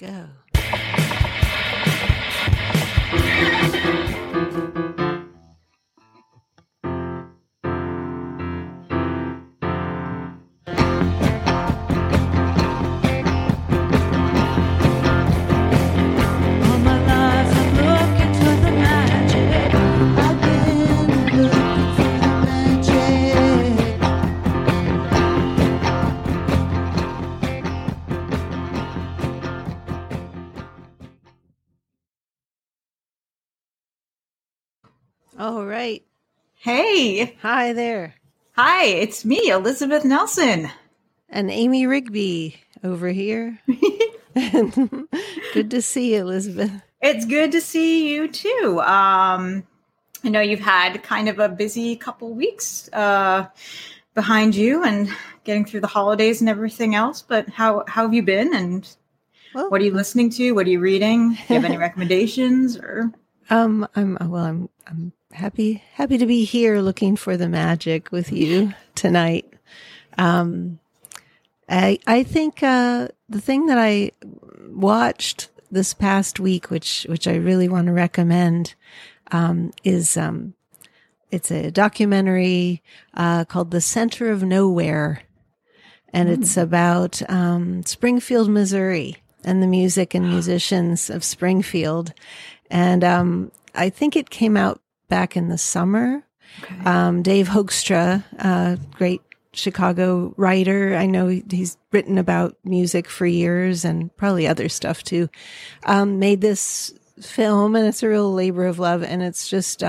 go. All right. Hey. Hi there. Hi, it's me, Elizabeth Nelson. And Amy Rigby over here. Good to see you, Elizabeth. It's good to see you, too. I know you've had kind of a busy couple weeks behind you and getting through the holidays and everything else. But how have you been? And what are you listening to? What are you reading? Do you have any recommendations? Or I'm happy to be here looking for the magic with you tonight. I think the thing that I watched this past week, which I really want to recommend, is it's a documentary called The Center of Nowhere, and it's about Springfield, Missouri, and the music and musicians of Springfield. And I think it came out back in the summer. Okay. Dave Hoekstra, great Chicago writer. I know he's written about music for years and probably other stuff too. Made this film, and it's a real labor of love. And it's just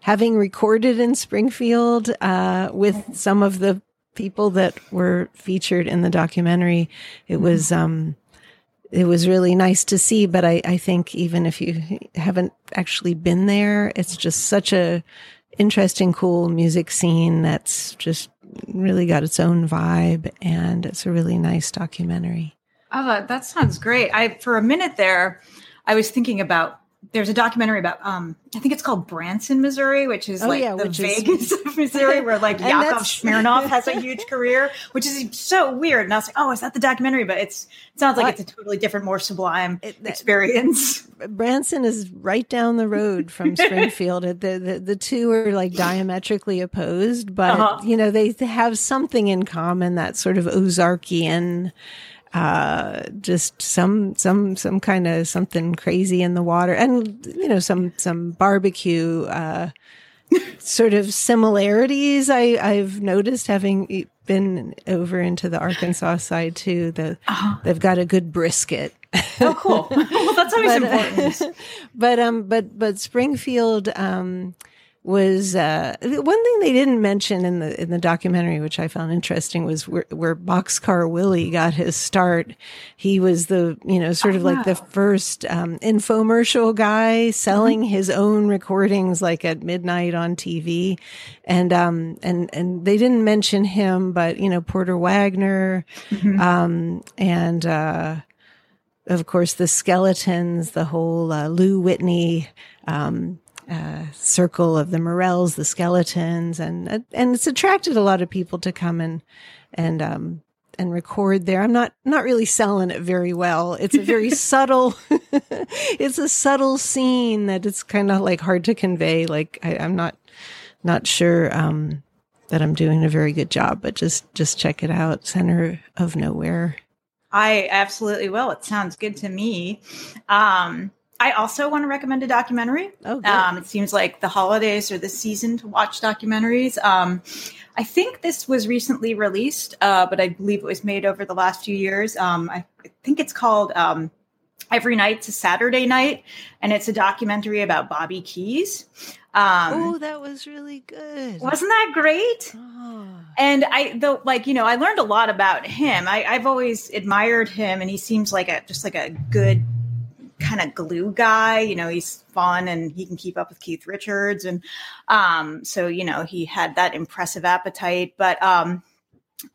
having recorded in Springfield with some of the people that were featured in the documentary. It was... it was really nice to see, but I think even if you haven't actually been there, it's just such a interesting, cool music scene that's just really got its own vibe, and it's a really nice documentary. Oh, that sounds great. For a minute there, I was thinking about, there's a documentary about, I think it's called Branson, Missouri, which is the Vegas of Missouri, where Yakov Smirnov has a huge career, which is so weird. And I was like, oh, is that the documentary? But it sounds like it's a totally different, more sublime experience. Branson is right down the road from Springfield. The two are diametrically opposed, but they have something in common, that sort of Ozarkian, just some kind of something crazy in the water, and some barbecue sort of similarities. I've noticed, having been over into the Arkansas side too, that they've got a good brisket. Oh, cool! Well, that's always important. But Springfield was one thing they didn't mention in the documentary, which I found interesting, was where Boxcar Willie got his start. He was the the first infomercial guy selling his own recordings at midnight on TV, and they didn't mention him, but Porter Wagner, and of course the Skeletons, the whole Lew Whitney. Circle of the Morells, the Skeletons, and it's attracted a lot of people to come and record there. I'm not really selling it very well. It's a very subtle, it's a subtle scene that it's kind of hard to convey. I'm not sure that I'm doing a very good job, but just check it out. Center of Nowhere. I absolutely will. It sounds good to me. I also want to recommend a documentary. Oh, good. It seems like the holidays are the season to watch documentaries. I think this was recently released, but I believe it was made over the last few years. I think it's called Every Night's a Saturday Night, and it's a documentary about Bobby Keys. That was really good. Wasn't that great? Oh. And I learned a lot about him. I've always admired him, and he seems like a good kind of glue guy. He's fun and he can keep up with Keith Richards, and he had that impressive appetite, but I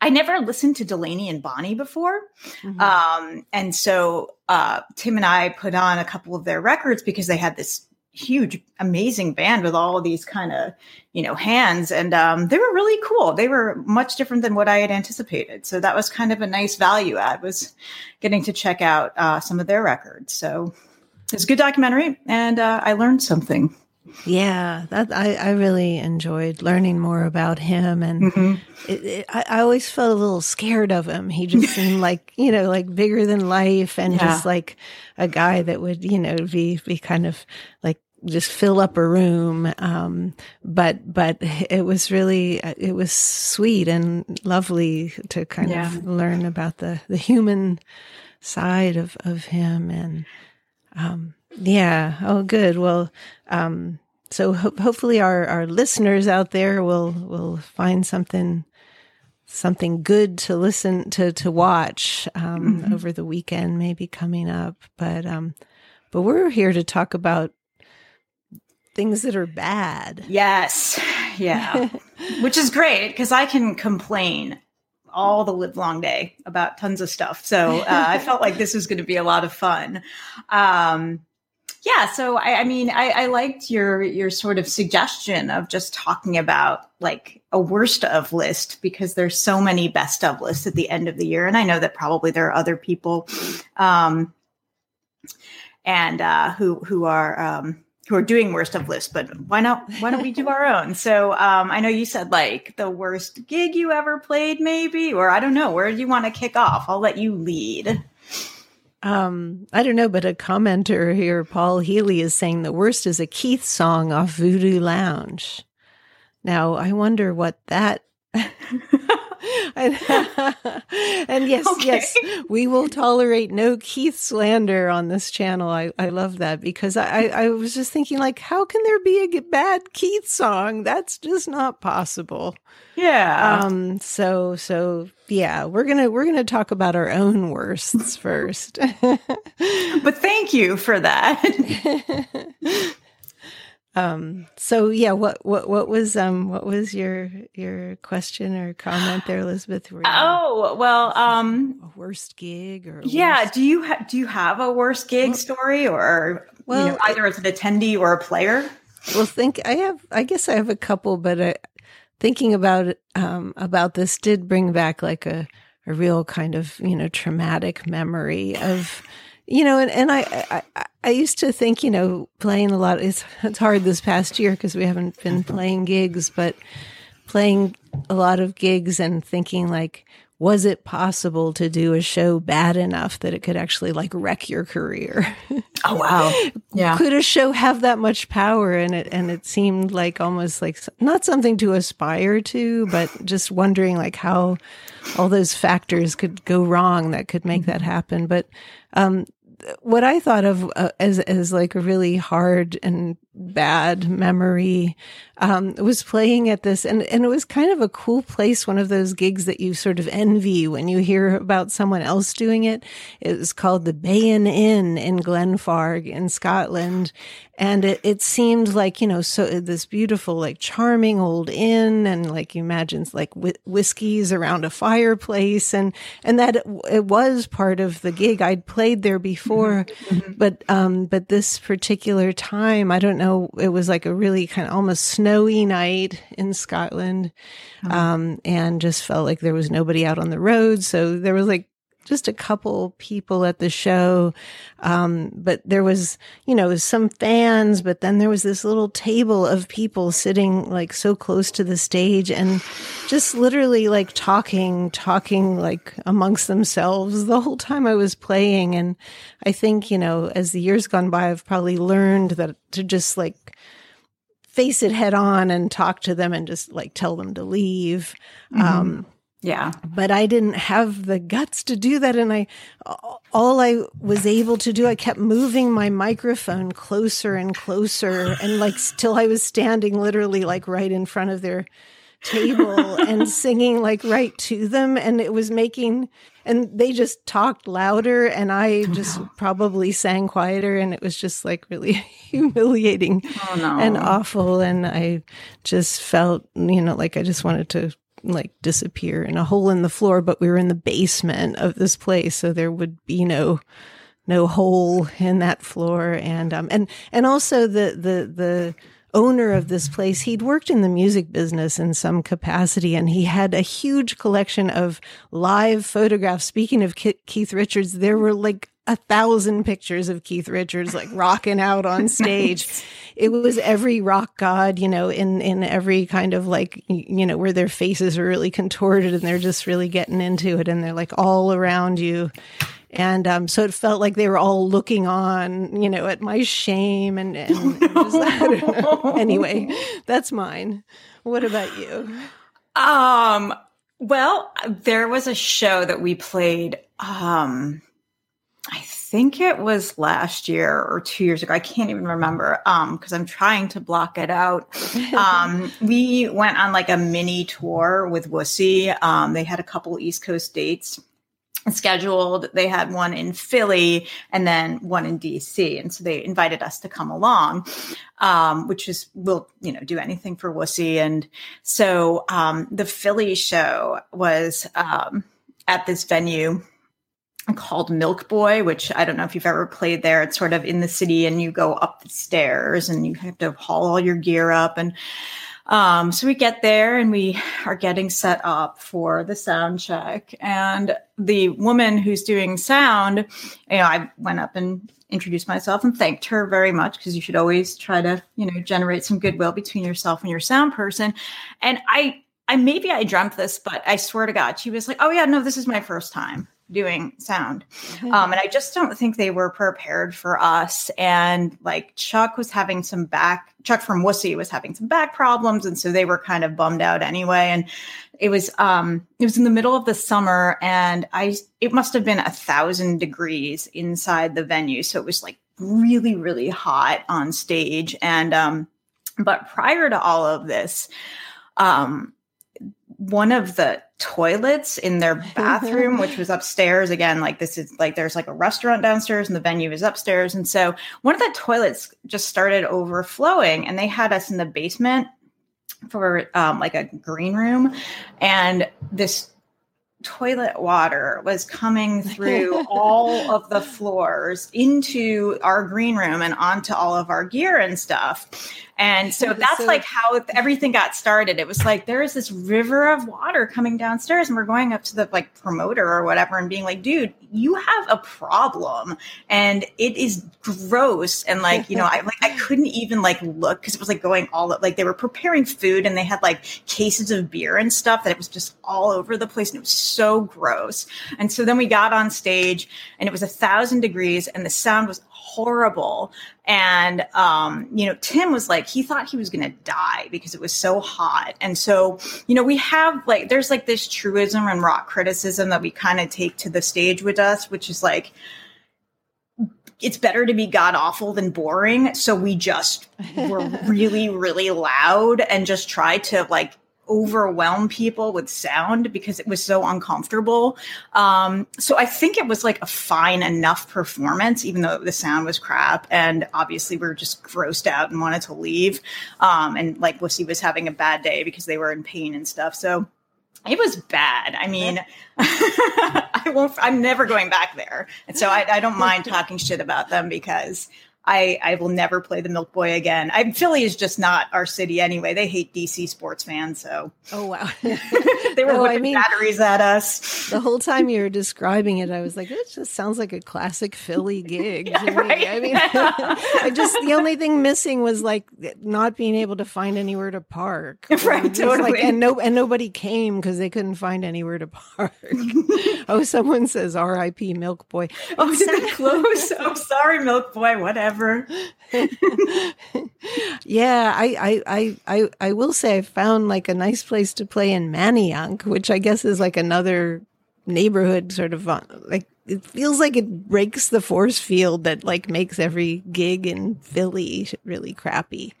never listened to Delaney and Bonnie before. And so Tim and I put on a couple of their records because they had this huge, amazing band with all of these kind of, you know, hands. And they were really cool. They were much different than what I had anticipated. So that was kind of a nice value add, was getting to check out some of their records. So it's a good documentary, and I learned something. Yeah, that, I really enjoyed learning more about him. And I always felt a little scared of him. He just seemed like, you know, like bigger than life, and just like a guy that would, you know, be kind of like just fill up a room. But it was really, it was sweet and lovely to kind of learn about the human side of him. And, yeah. Oh, good. Well, so hopefully our listeners out there will find something good to listen to watch over the weekend, maybe coming up. But we're here to talk about things that are bad. Yes. Yeah. Which is great, because I can complain all the live long day about tons of stuff. So I felt like this was going to be a lot of fun. Yeah. So, I mean, I liked your sort of suggestion of just talking about like a worst of list, because there's so many best of lists at the end of the year. And I know that probably there are other people, and, who are doing worst of lists, but why don't we do our own? So, I know you said like the worst gig you ever played, maybe, or I don't know, where do you want to kick off? I'll let you lead. I don't know, but a commenter here, Paul Healy, is saying the worst is a Keith song off Voodoo Lounge. Now, I wonder what that... And yes, okay. Yes, we will tolerate no Keith slander on this channel. I love that, because I was just thinking, like, how can there be a bad Keith song? That's just not possible. Yeah. So yeah, we're gonna talk about our own worsts first. But thank you for that. So yeah, what was your question or comment there, Elizabeth? A worst gig or do you have a worst gig story, or you know, either as an attendee or a player? Well, I guess I have a couple, but thinking about this did bring back like a real kind of, you know, traumatic memory of. You know, and I used to think, you know, playing a lot, it's hard this past year because we haven't been playing gigs, but playing a lot of gigs and thinking like, was it possible to do a show bad enough that it could actually like wreck your career? Oh, wow. Yeah. Could a show have that much power? And it seemed like almost like not something to aspire to, but just wondering like how all those factors could go wrong that could make that happen. But, what I thought of as like a really hard and bad memory was playing at this, and it was kind of a cool place, one of those gigs that you sort of envy when you hear about someone else doing it. It was called the Bayon Inn in Glenfarg in Scotland, and it seemed like, you know, so this beautiful, like charming old inn, and like you imagine like whiskeys around a fireplace, and that it was part of the gig. I'd played there before, but this particular time, I don't know, it was like a really kind of almost snowy night in Scotland, and just felt like there was nobody out on the road, so there was like just a couple people at the show, but there was, you know, some fans, but then there was this little table of people sitting like so close to the stage and just literally like talking like amongst themselves the whole time I was playing. And I think, you know, as the years gone by, I've probably learned that to just like face it head on and talk to them and just like tell them to leave. Yeah. But I didn't have the guts to do that. And all I was able to do, I kept moving my microphone closer and closer, and like till I was standing literally like right in front of their table and singing like right to them. And it was making, and they just talked louder and I just probably sang quieter. And it was just like really humiliating and awful. And I just felt, you know, like I just wanted to like disappear in a hole in the floor, but we were in the basement of this place, so there would be no no hole in that floor. And also the owner of this place, he'd worked in the music business in some capacity, and he had a huge collection of live photographs. Speaking of Keith Richards, there were like 1,000 pictures of Keith Richards, like rocking out on stage. Nice. It was every rock god, you know, in every kind of like, you know, where their faces are really contorted and they're just really getting into it. And they're like all around you. And so it felt like they were all looking on, you know, at my shame. And just, I don't know. Anyway, that's mine. What about you? Well, there was a show that we played, I think it was last year or 2 years ago. I can't even remember because I'm trying to block it out. We went on like a mini tour with Wussy. They had a couple East Coast dates scheduled. They had one in Philly and then one in DC. And so they invited us to come along, which is, we'll, you know, do anything for Wussy. And so the Philly show was at this venue called Milk Boy, which I don't know if you've ever played there. It's sort of in the city and you go up the stairs and you have to haul all your gear up. And so we get there and we are getting set up for the sound check. And the woman who's doing sound, you know, I went up and introduced myself and thanked her very much, because you should always try to, you know, generate some goodwill between yourself and your sound person. And I maybe I dreamt this, but I swear to God, she was like, oh yeah, no, this is my first time doing sound. And I just don't think they were prepared for us. And like Chuck from Wussy was having some back problems. And so they were kind of bummed out anyway. And it was in the middle of the summer, and it must've been 1,000 degrees inside the venue. So it was like really, really hot on stage. And, but prior to all of this, one of the toilets in their bathroom, which was upstairs again, like this is like, there's like a restaurant downstairs and the venue is upstairs. And so one of the toilets just started overflowing, and they had us in the basement for like a green room. And this toilet water was coming through all of the floors into our green room and onto all of our gear and stuff. And so that's like how everything got started. It was like, there is this river of water coming downstairs, and we're going up to the like promoter or whatever and being like, dude, you have a problem and it is gross. And like, you know, I couldn't even like look, because it was like going all like they were preparing food and they had like cases of beer and stuff that it was just all over the place. And it was so gross. And so then we got on stage and it was 1,000 degrees and the sound was horrible. And, you know, Tim was like, he thought he was going to die because it was so hot. And so, you know, we have like, there's like this truism and rock criticism that we kind of take to the stage with us, which is like, it's better to be god awful than boring. So we just were really, really loud and just tried to like overwhelm people with sound because it was so uncomfortable. So I think it was like a fine enough performance, even though the sound was crap. And obviously we were just grossed out and wanted to leave. And like Wussy was having a bad day because they were in pain and stuff. So it was bad. I mean, I'm never going back there. And so I don't mind talking shit about them, because I will never play the Milk Boy again. Philly is just not our city anyway. They hate DC sports fans. So, oh wow, they were whipping batteries at us the whole time you were describing it. I was like, it just sounds like a classic Philly gig. Yeah, right? I mean, the only thing missing was like not being able to find anywhere to park. Right, totally. Like, and nobody came because they couldn't find anywhere to park. Oh, someone says R.I.P. Milk Boy. Oh, did they close? Oh, sorry, Milk Boy. Whatever. Yeah, I will say I found like a nice place to play in Manayunk, which I guess is like another neighborhood sort of like, it feels like it breaks the force field that like makes every gig in Philly really crappy.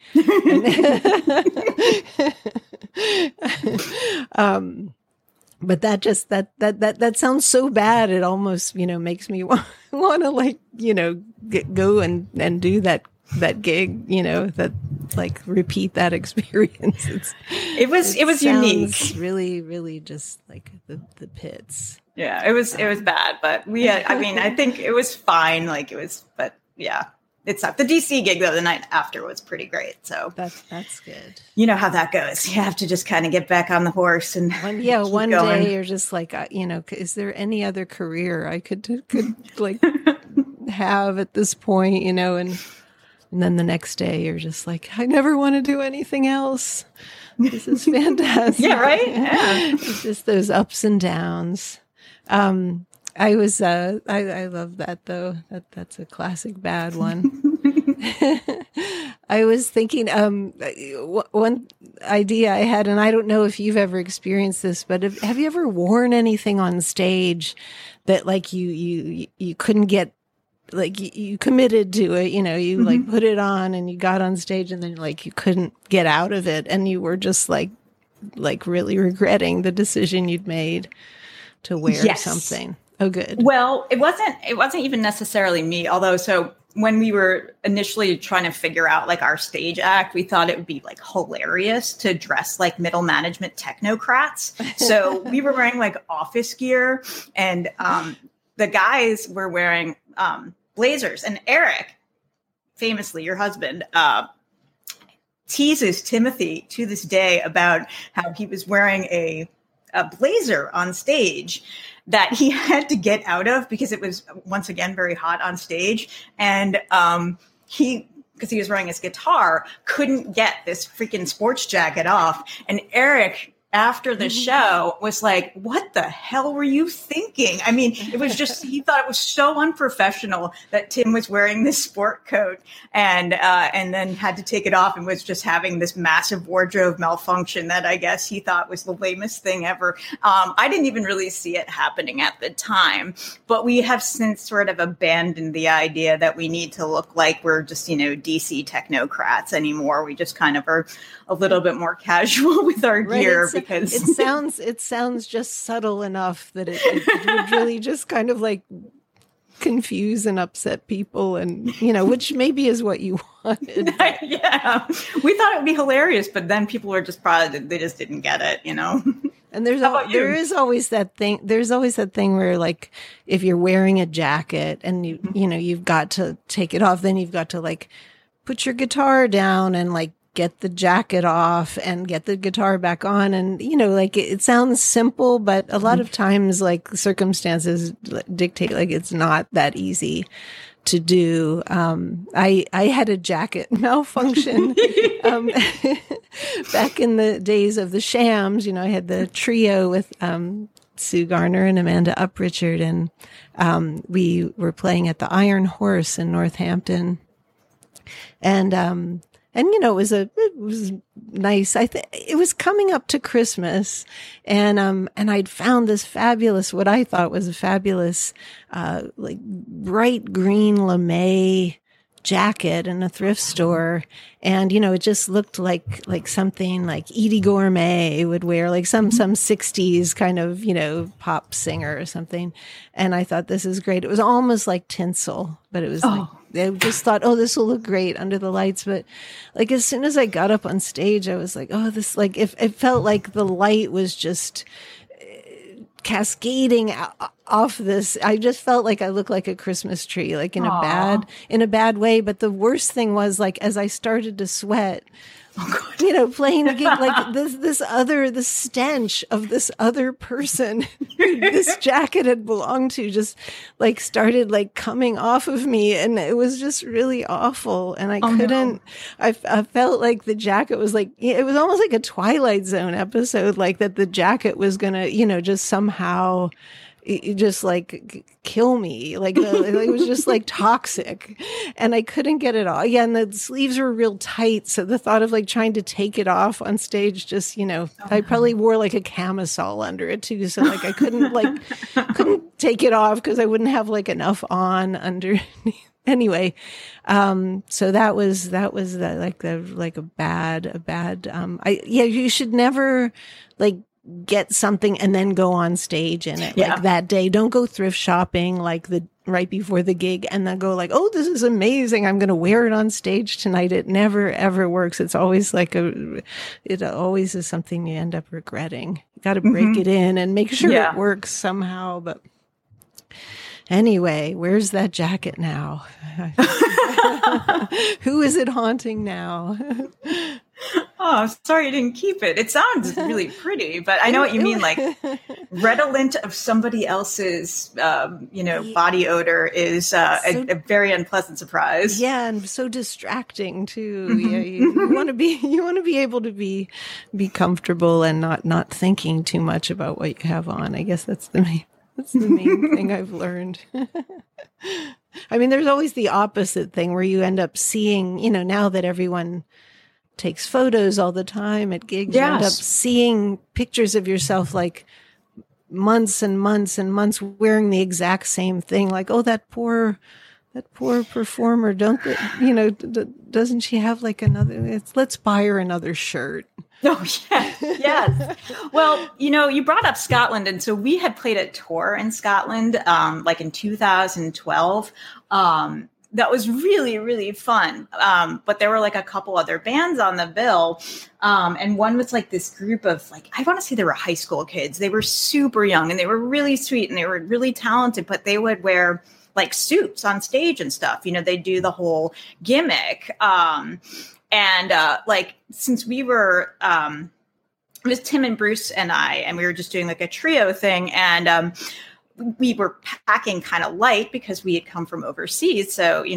But that just that sounds so bad. It almost, you know, makes me want to like, you know, go and do that gig, you know, that like repeat that experience. It was unique. Really, really just like the pits. Yeah, it was bad, but we had, I mean, I think it was fine. Like it was, but yeah, it's not the DC gig though. The night after was pretty great. So that's good. You know how that goes. You have to just kind of get back on the horse and one going. Day you're just like, you know, is there any other career I could like have at this point, you know? And then the next day you're just like, I never want to do anything else. This is fantastic. Yeah, right? Yeah. It's just those ups and downs. I was, I love that though. That's a classic bad one. I was thinking, one idea I had, and I don't know if you've ever experienced this, but have you ever worn anything on stage that like you couldn't get, like you committed to it, you know, you like put it on and you got on stage and then like you couldn't get out of it and you were just like really regretting the decision you'd made to wear something. Oh, good. Well, it wasn't even necessarily me, although so when we were initially trying to figure out like our stage act, we thought it would be like hilarious to dress like middle management technocrats. So we were wearing like office gear and the guys were wearing blazers, and Eric, famously your husband, teases Timothy to this day about how he was wearing a blazer on stage that he had to get out of because it was once again very hot on stage, and because he was wearing his guitar, couldn't get this freaking sports jacket off, and Eric, after the show, was like, what the hell were you thinking? I mean, it was just, he thought it was so unprofessional that Tim was wearing this sport coat and then had to take it off and was just having this massive wardrobe malfunction that I guess he thought was the lamest thing ever. I didn't even really see it happening at the time, but we have since sort of abandoned the idea that we need to look like we're just, you know, DC technocrats anymore. We just kind of are a little bit more casual with our gear. Right, because it sounds just subtle enough that it would really just kind of like confuse and upset people, and you know, which maybe is what you wanted. Yeah, we thought it would be hilarious, but then people were just probably, they just didn't get it, you know. And there's always that thing where like if you're wearing a jacket and you know you've got to take it off, then you've got to like put your guitar down and like get the jacket off and get the guitar back on. And, you know, like it sounds simple, but a lot of times like circumstances dictate like it's not that easy to do. I had a jacket malfunction back in the days of the Shams. You know, I had the trio with Sue Garner and Amanda Uprichard, and we were playing at the Iron Horse in Northampton. And you know, it was nice. It was coming up to Christmas, and I'd found this fabulous, what I thought was a fabulous, like bright green lamé jacket in a thrift store, and you know, it just looked like something like Edie Gourmet would wear, like some 60s kind of, you know, pop singer or something. And I thought, this is great. It was almost like tinsel, but it was I just thought, oh, this will look great under the lights. But like as soon as I got up on stage, I was like, oh, this, like if it felt like the light was just cascading off this. I just felt like I looked like a Christmas tree, like in a bad way. But the worst thing was like as I started to sweat, you know, playing again, like the stench of this other person who this jacket had belonged to just like started like coming off of me, and it was just really awful. And I I felt like the jacket was like, it was almost like a Twilight Zone episode, like that the jacket was gonna, you know, just somehow just like kill me, like it was just like toxic, and I couldn't get it off. Yeah, and the sleeves were real tight, so the thought of like trying to take it off on stage, just, you know, I probably wore like a camisole under it too, so like I couldn't like couldn't take it off because I wouldn't have like enough on underneath. Anyway, so that was like a bad. You should never like get something and then go on stage in it, like that day. Don't go thrift shopping like the right before the gig and then go like, oh, this is amazing, I'm going to wear it on stage tonight. It never, ever works. It's always like it always is something you end up regretting. You got to break it in and make sure it works somehow. But anyway, where's that jacket now? Who is it haunting now? Oh, sorry you didn't keep it. It sounds really pretty, but I know what you mean. Like, redolent of somebody else's, body odor is a very unpleasant surprise. Yeah, and so distracting too. Yeah, you want to be able to be comfortable and not thinking too much about what you have on. I guess that's the main thing I've learned. I mean, there's always the opposite thing where you end up seeing, now that everyone takes photos all the time at gigs, you end up seeing pictures of yourself like months and months and months wearing the exact same thing. Like, oh, that poor performer, doesn't she have like let's buy her another shirt. Oh, yes. Well, you brought up Scotland. And so we had played a tour in Scotland, like in 2012. That was really, really fun. But there were like a couple other bands on the bill. And one was like this group of like, I want to say they were high school kids. They were super young and they were really sweet and they were really talented, but they would wear like suits on stage and stuff. They do the whole gimmick. And since we were, it was Tim and Bruce and I, and we were just doing like a trio thing. And, we were packing kind of light because we had come from overseas. So, we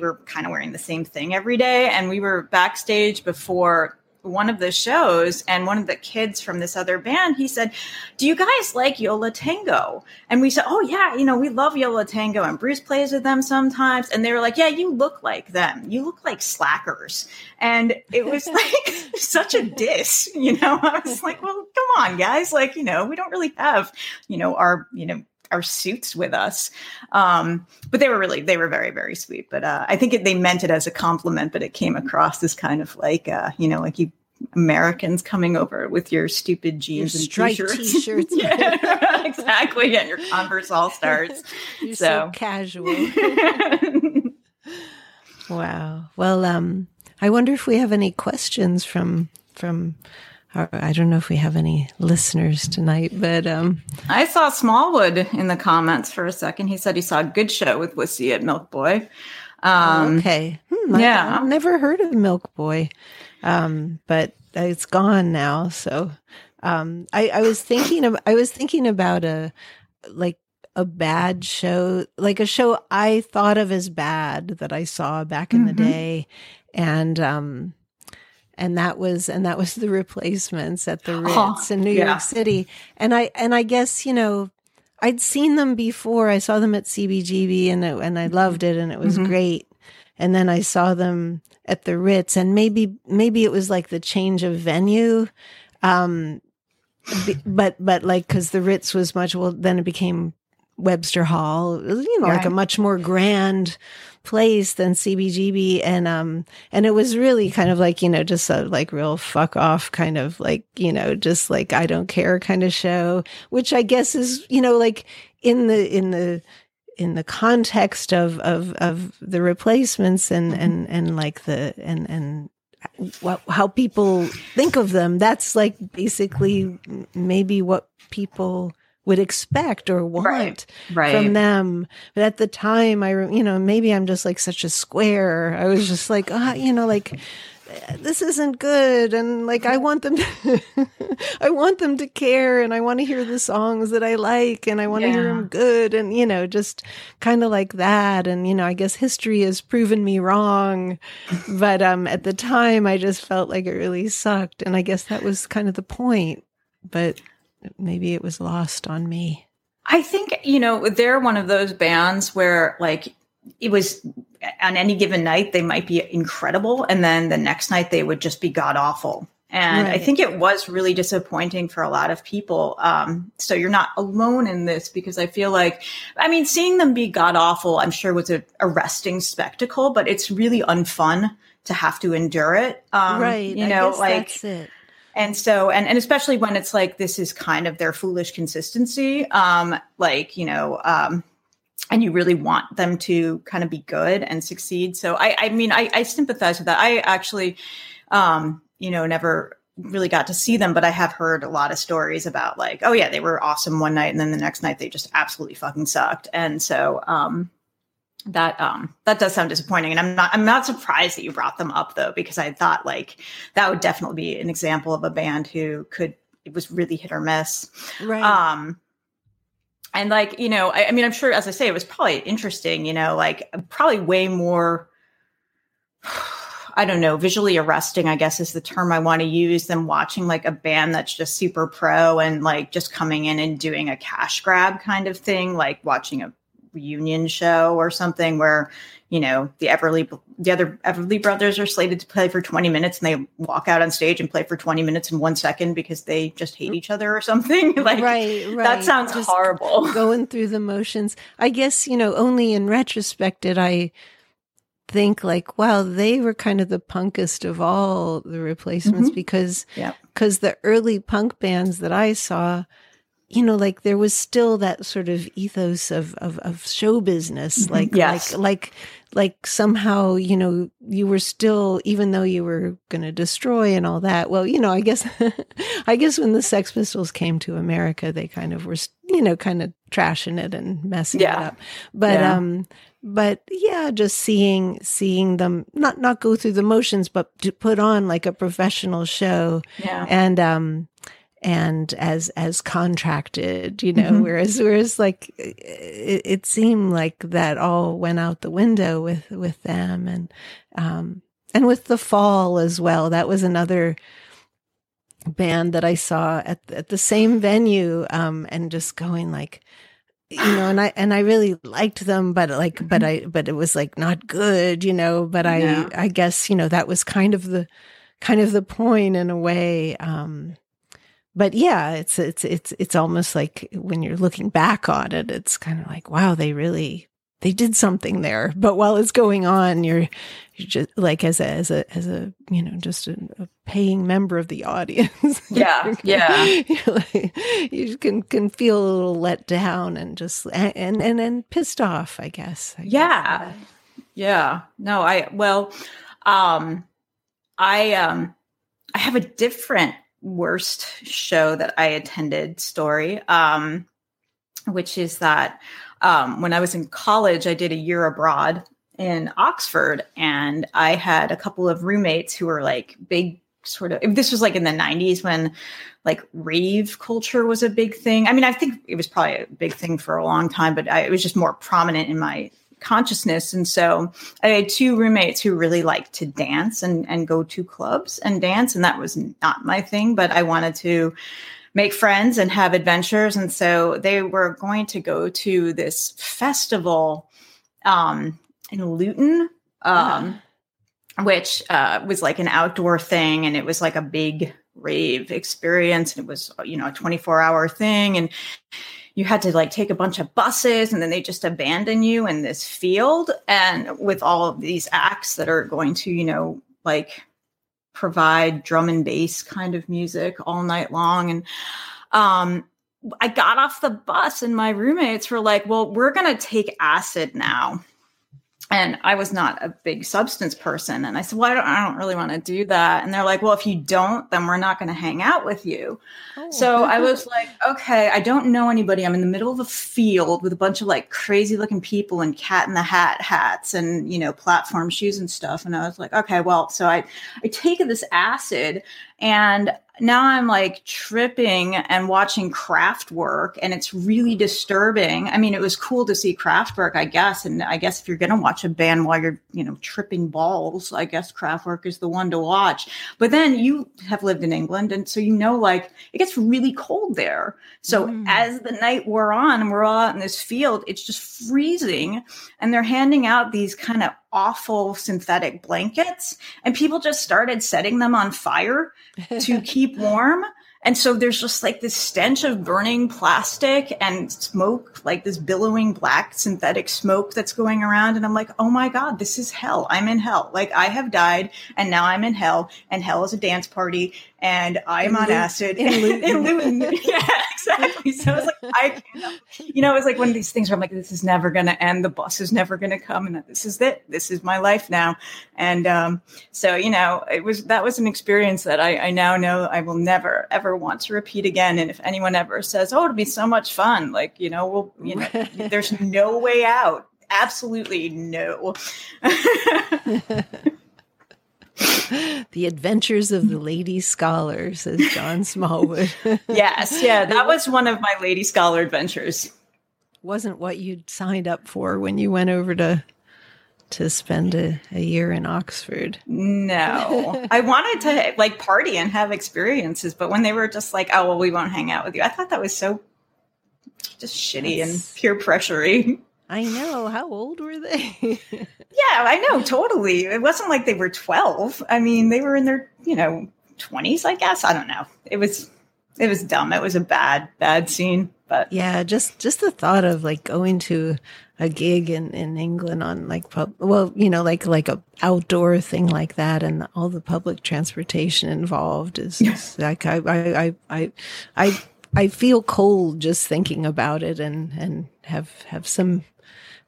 were kind of wearing the same thing every day. And we were backstage before one of the shows, and one of the kids from this other band, he said, do you guys like Yola Tango? And we said, oh yeah, we love Yola Tango, and Bruce plays with them sometimes. And they were like, yeah, you look like them. You look like slackers. And it was like such a diss, I was like, well, come on guys. Like, we don't really have, our suits with us. But they were very, very sweet. But I think they meant it as a compliment, but it came across as kind of like, like you Americans coming over with your stupid jeans and t-shirts. Yeah, exactly. And your Converse All-Stars. You're so casual. Wow. Well, I wonder if we have any questions from I don't know if we have any listeners tonight, but I saw Smallwood in the comments for a second. He said he saw a good show with Wussy at Milk Boy. Okay. I've never heard of Milk Boy, but it's gone now. So I was thinking about a bad show, like a show I thought of as bad that I saw back in the day, And that was The Replacements at the Ritz in New York City. And I guess, I'd seen them before. I saw them at CBGB and I loved it and it was great. And then I saw them at the Ritz, and maybe it was like the change of venue. Because the Ritz was then it became Webster Hall, like a much more grand place than CBGB. And it was really kind of like, just a like real fuck off kind of like, just like, I don't care kind of show, which I guess is, like in the context of The Replacements and how people think of them. That's like basically maybe what people would expect or want from them. But at the time, maybe I'm just like such a square. I was just like, this isn't good. And like, I want them to care, and I want to hear the songs that I like, and I want to hear them good. And, just kind of like that. And, I guess history has proven me wrong. But at the time, I just felt like it really sucked. And I guess that was kind of the point. But maybe it was lost on me. I think, they're one of those bands where like it was on any given night, they might be incredible. And then the next night they would just be god awful. And I think it was really disappointing for a lot of people. So you're not alone in this, because I feel like, seeing them be god awful, I'm sure was a resting spectacle, but it's really unfun to have to endure it. Right. I guess that's it. And so, and especially when it's like, this is kind of their foolish consistency, and you really want them to kind of be good and succeed. So I mean, I sympathize with that. I actually, never really got to see them, but I have heard a lot of stories about like, oh yeah, they were awesome one night and then the next night they just absolutely fucking sucked. And so, that does sound disappointing. And I'm not surprised that you brought them up though, because I thought like that would definitely be an example of a band who it was really hit or miss. Right. And like, I mean, I'm sure, as I say, it was probably interesting, like probably way more, I don't know, visually arresting, I guess is the term I want to use, than watching like a band that's just super pro and like just coming in and doing a cash grab kind of thing, like watching a reunion show or something where, the other Everly brothers are slated to play for 20 minutes and they walk out on stage and play for 20 minutes and 1 second because they just hate each other or something. Like, right. That sounds just horrible. Going through the motions. I guess, only in retrospect did I think like, wow, they were kind of the punkest of all the Replacements, mm-hmm. because the early punk bands that I saw, like there was still that sort of ethos of show business, like, yes. like somehow, you were still, even though you were going to destroy and all that. Well, I guess, when the Sex Pistols came to America, they kind of were, kind of trashing it and messing it up. But, just seeing them not go through the motions, but to put on like a professional show and as contracted, mm-hmm. whereas like it seemed like that all went out the window with them, and with The Fall as well. That was another band that I saw at the same venue, and just going like, and I really liked them, but it was like not good, but I guess, that was kind of the point in a way, but yeah, it's almost like when you're looking back on it, it's kind of like, wow, they did something there. But while it's going on, you're just like as a just a paying member of the audience. You can feel a little let down and just and pissed off, I guess. No, I have a different worst show that I attended story, which is that when I was in college, I did a year abroad in Oxford, and I had a couple of roommates who were like big sort of, this was like in the 90s when like rave culture was a big thing. I mean, I think it was probably a big thing for a long time, but it was just more prominent in my consciousness. And so I had two roommates who really liked to dance and go to clubs and dance. And that was not my thing, but I wanted to make friends and have adventures. And so they were going to go to this festival in Luton, which was like an outdoor thing. And it was like a big rave experience. And it was, a 24-hour thing. And you had to like take a bunch of buses, and then they just abandon you in this field and with all of these acts that are going to, like provide drum and bass kind of music all night long. And I got off the bus and my roommates were like, well, we're going to take acid now. And I was not a big substance person. And I said, well, I don't really want to do that. And they're like, well, if you don't, then we're not going to hang out with you. Oh. So I was like, okay, I don't know anybody. I'm in the middle of a field with a bunch of like crazy looking people and Cat in the Hat hats and, platform shoes and stuff. And I was like, okay, well, so I take this acid, and now I'm like tripping and watching Kraftwerk, and it's really disturbing. I mean, it was cool to see Kraftwerk, I guess. And I guess if you're going to watch a band while you're, tripping balls, I guess Kraftwerk is the one to watch. But then you have lived in England, and so, like it gets really cold there. So as the night wore on and we're all out in this field, it's just freezing, and they're handing out these kind of awful synthetic blankets, and people just started setting them on fire to keep warm. And so there's just like this stench of burning plastic and smoke, like this billowing black synthetic smoke that's going around. And I'm like, oh my God, this is hell. I'm in hell. Like I have died, and now I'm in hell, and hell is a dance party. and I'm on acid in Luton. Yeah, exactly. So it's like, it was like one of these things where I'm like, this is never going to end. The bus is never going to come. And this is it. This is my life now. And so, that was an experience that I now know I will never, ever want to repeat again. And if anyone ever says, oh, it'll be so much fun, like, there's no way out. Absolutely no. The Adventures of the Lady Scholar, says John Smallwood. Yes, yeah, that was one of my Lady Scholar adventures. Wasn't what you'd signed up for when you went over to spend a year in Oxford. No, I wanted to party and have experiences, but when they were just like, oh, well, we won't hang out with you, I thought that was so just shitty and peer pressury. I know. How old were they? Yeah, I know. Totally. It wasn't like they were 12. I mean, they were in their, 20s, I guess. I don't know. It was dumb. It was a bad scene. But yeah, just the thought of going to a gig in England on a outdoor thing like that, and all the public transportation involved is like I feel cold just thinking about it, and have some.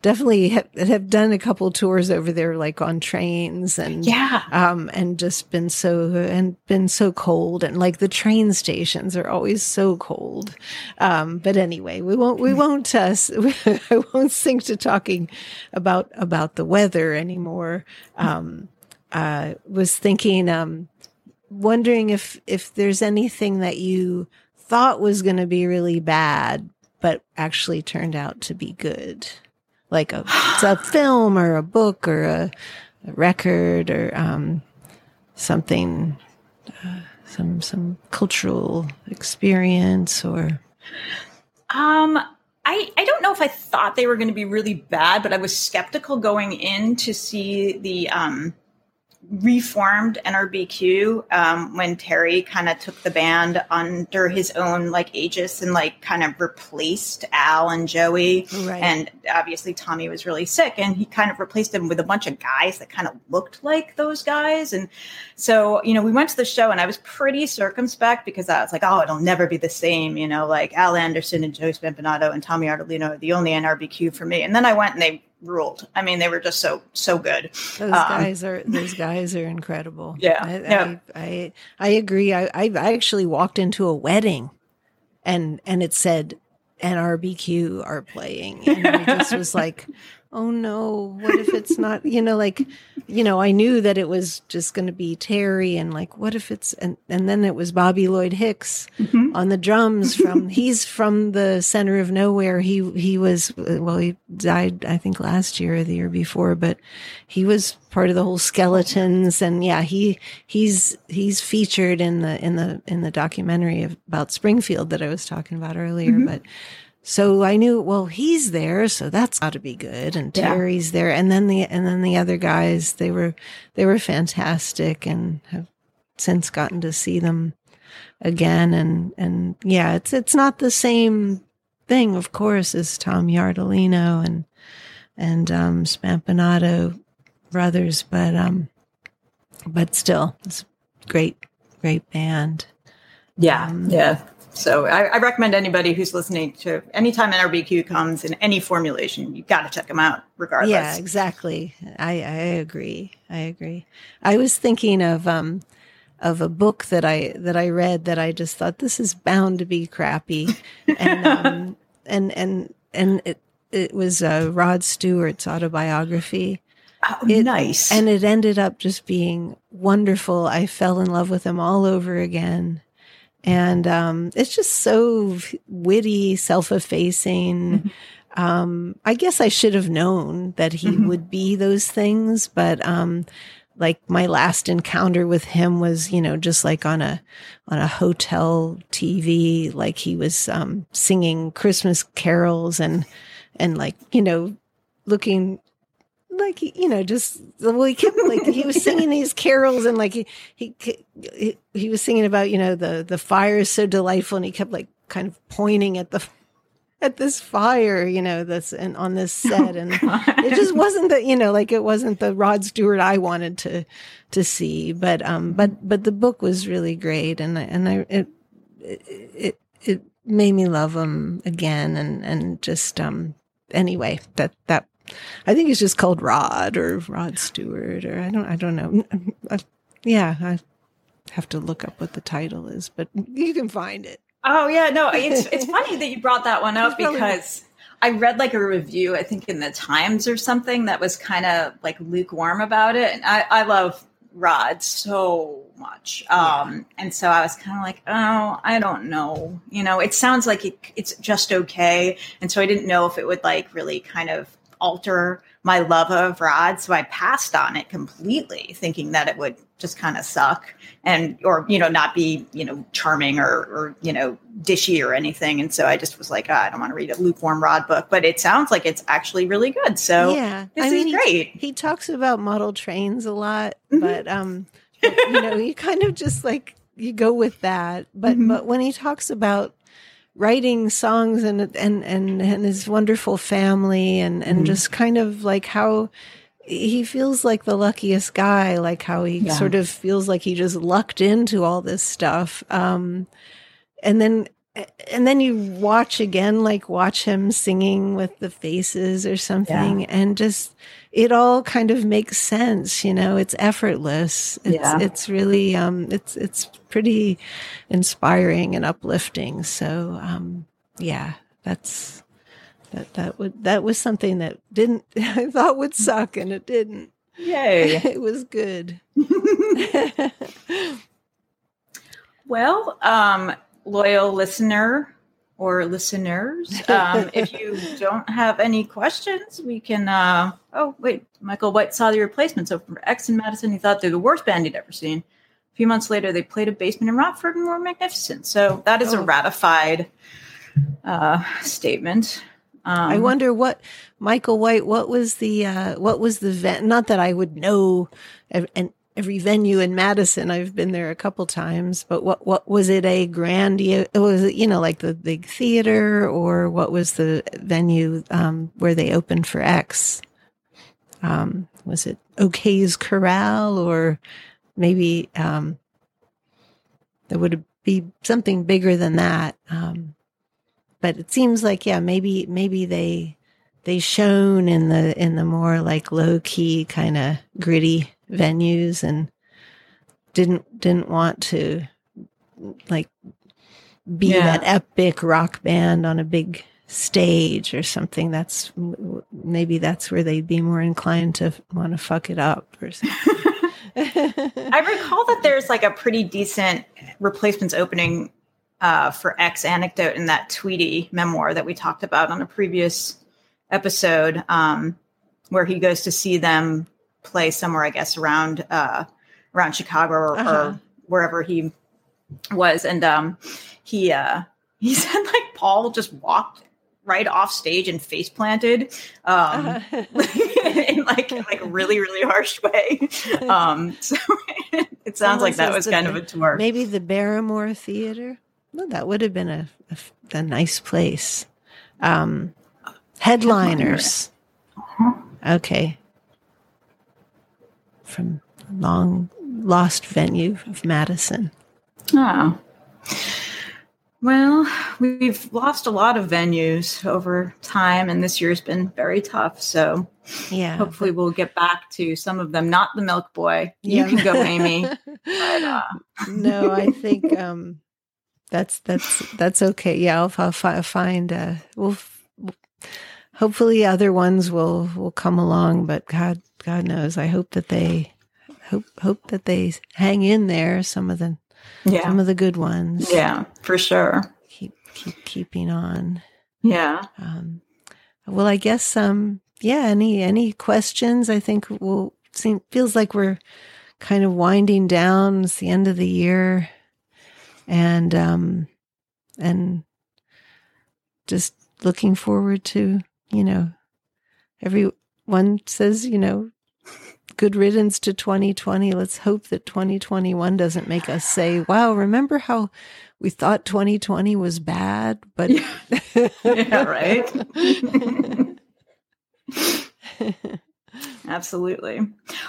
Definitely have done a couple tours over there, on trains and and just been so cold, and the train stations are always so cold. But anyway, I won't sink to talking about the weather anymore. Was thinking, wondering if there's anything that you thought was going to be really bad, but actually turned out to be good. It's a film or a book or a record or something, some cultural experience or. I don't know if I thought they were going to be really bad, but I was skeptical going in to see the reformed NRBQ when Terry kind of took the band under his own aegis and kind of replaced Al and Joey. Right. And obviously Tommy was really sick, and he kind of replaced him with a bunch of guys that kind of looked like those guys. And so, we went to the show and I was pretty circumspect because I was like, oh, it'll never be the same. Al Anderson and Joey Spampinato and Tommy Ardolino are the only NRBQ for me. And then I went and they ruled. I mean, they were just so good. Those guys are incredible. Yeah. I agree. I actually walked into a wedding and it said NRBQ are playing. And I just was like, oh no, what if it's not, I knew that it was just going to be Terry, and what if it's, and then it was Bobby Lloyd Hicks on the drums he's from the Center of Nowhere. He died, I think, last year or the year before, but he was part of the whole Skeletons. And yeah, he's featured in the documentary about Springfield that I was talking about earlier, but so I knew, well, he's there, so that's got to be good. And Terry's there, and then the other guys, they were fantastic, and have since gotten to see them again. And yeah, it's not the same thing, of course, as Tommy Ardolino and Spampinato brothers, but still, it's a great band. Yeah, yeah. So I recommend anybody who's listening to, anytime NRBQ comes in any formulation, you've got to check them out regardless. Yeah, exactly. I agree. I was thinking of a book that I read that I just thought, this is bound to be crappy. And and it was Rod Stewart's autobiography. Oh, nice. And it ended up just being wonderful. I fell in love with him all over again. And it's just so witty, self-effacing. Mm-hmm. I guess I should have known that he would be those things, but my last encounter with him was, just on a hotel TV, he was singing Christmas carols and looking. He kept he was singing these carols, and he was singing about the fire is so delightful, and he kept kind of pointing at the at this fire, you know, this and on this set. And it just wasn't the, you know, like it wasn't the Rod Stewart I wanted to see. But the book was really great. And it made me love him again. And just, anyway, that I think it's just called Rod or Rod Stewart, or I don't know. I have to look up what the title is, but you can find it. Oh yeah, no, it's funny that you brought that one up because I read like a review, I think in the Times or something, that was kind of like lukewarm about it. And I love Rod so much. And so I was kind of like, oh, I don't know. You know, it sounds like it's just okay. And so I didn't know if it would like really kind of alter my love of Rod. So I passed on it completely, thinking that it would just kind of suck and, or, you know, not be, you know, charming or, you know, dishy or anything. And so I just was like, oh, I don't want to read a lukewarm Rod book, but it sounds like it's actually really good. So yeah, this is great. He talks about model trains a lot, but, but, you know, you kind of just like, you go with that. But, but when he talks about writing songs and his wonderful family and just kind of like how he feels like the luckiest guy, like how he sort of feels like he just lucked into all this stuff. And then you watch him singing with the faces or something and just, it all kind of makes sense, you know, it's effortless. It's really, it's pretty inspiring and uplifting. So, that was something that I thought would suck, and it didn't. Yay. It was good. Well, loyal listener or listeners, if you don't have any questions, we can, Michael White saw The Replacements open for X in Madison. He thought they're the worst band he'd ever seen. A few months later, they played a basement in Rockford and were magnificent. So that is a ratified statement. I wonder what Michael White, what was the event? Not that I would know every venue in Madison. I've been there a couple times, but what was it, a grand, was it, you know, like the big theater, or what was the venue where they opened for X? Was it O'Kay's Corral, or maybe there would be something bigger than that. But it seems like, maybe they shone in the more like low key kind of gritty venues, and didn't want to like be that epic rock band on a big stage or something. That's where they'd be more inclined to want to fuck it up or something. I recall that there's like a pretty decent Replacements opening for X anecdote in that Tweety memoir that we talked about on a previous episode, where he goes to see them play somewhere, I guess around Chicago or wherever he was, and he said like Paul just walked right off stage and face planted in like a really, really harsh way. So it sounds like that was kind of a tour. Maybe the Barrymore Theater. Well, that would have been a nice place. Headliners. Okay. From long lost venue of Madison. Oh. Well, we've lost a lot of venues over time, and this year's been very tough. So hopefully we'll get back to some of them. Not the Milk Boy. You can go, Amy. No, I think... That's okay. Yeah, I'll find. Hopefully other ones will come along. But God knows. I hope that they hope that they hang in there. Some of the good ones. Yeah, for sure. Keep keeping on. Yeah. Well, I guess. Any questions? I think feels like we're kind of winding down. It's the end of the year. And just looking forward to, you know, everyone says, you know, good riddance to 2020. Let's hope that 2021 doesn't make us say, wow, remember how we thought 2020 was bad? But yeah, right. Absolutely.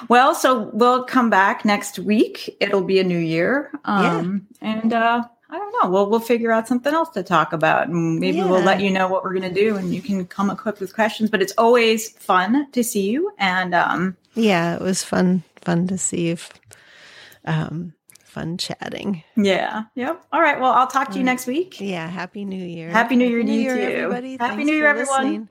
Well, so we'll come back next week. It'll be a new year. And I don't know. We'll figure out something else to talk about, and maybe we'll let you know what we're going to do, and you can come equipped with questions. But it's always fun to see you. And it was fun to see you. Fun chatting. Yeah. Yep. All right. Well, I'll talk to you next week. Yeah. Happy New Year. Happy New Year to you. Everybody. Happy New Year, everyone. Listening.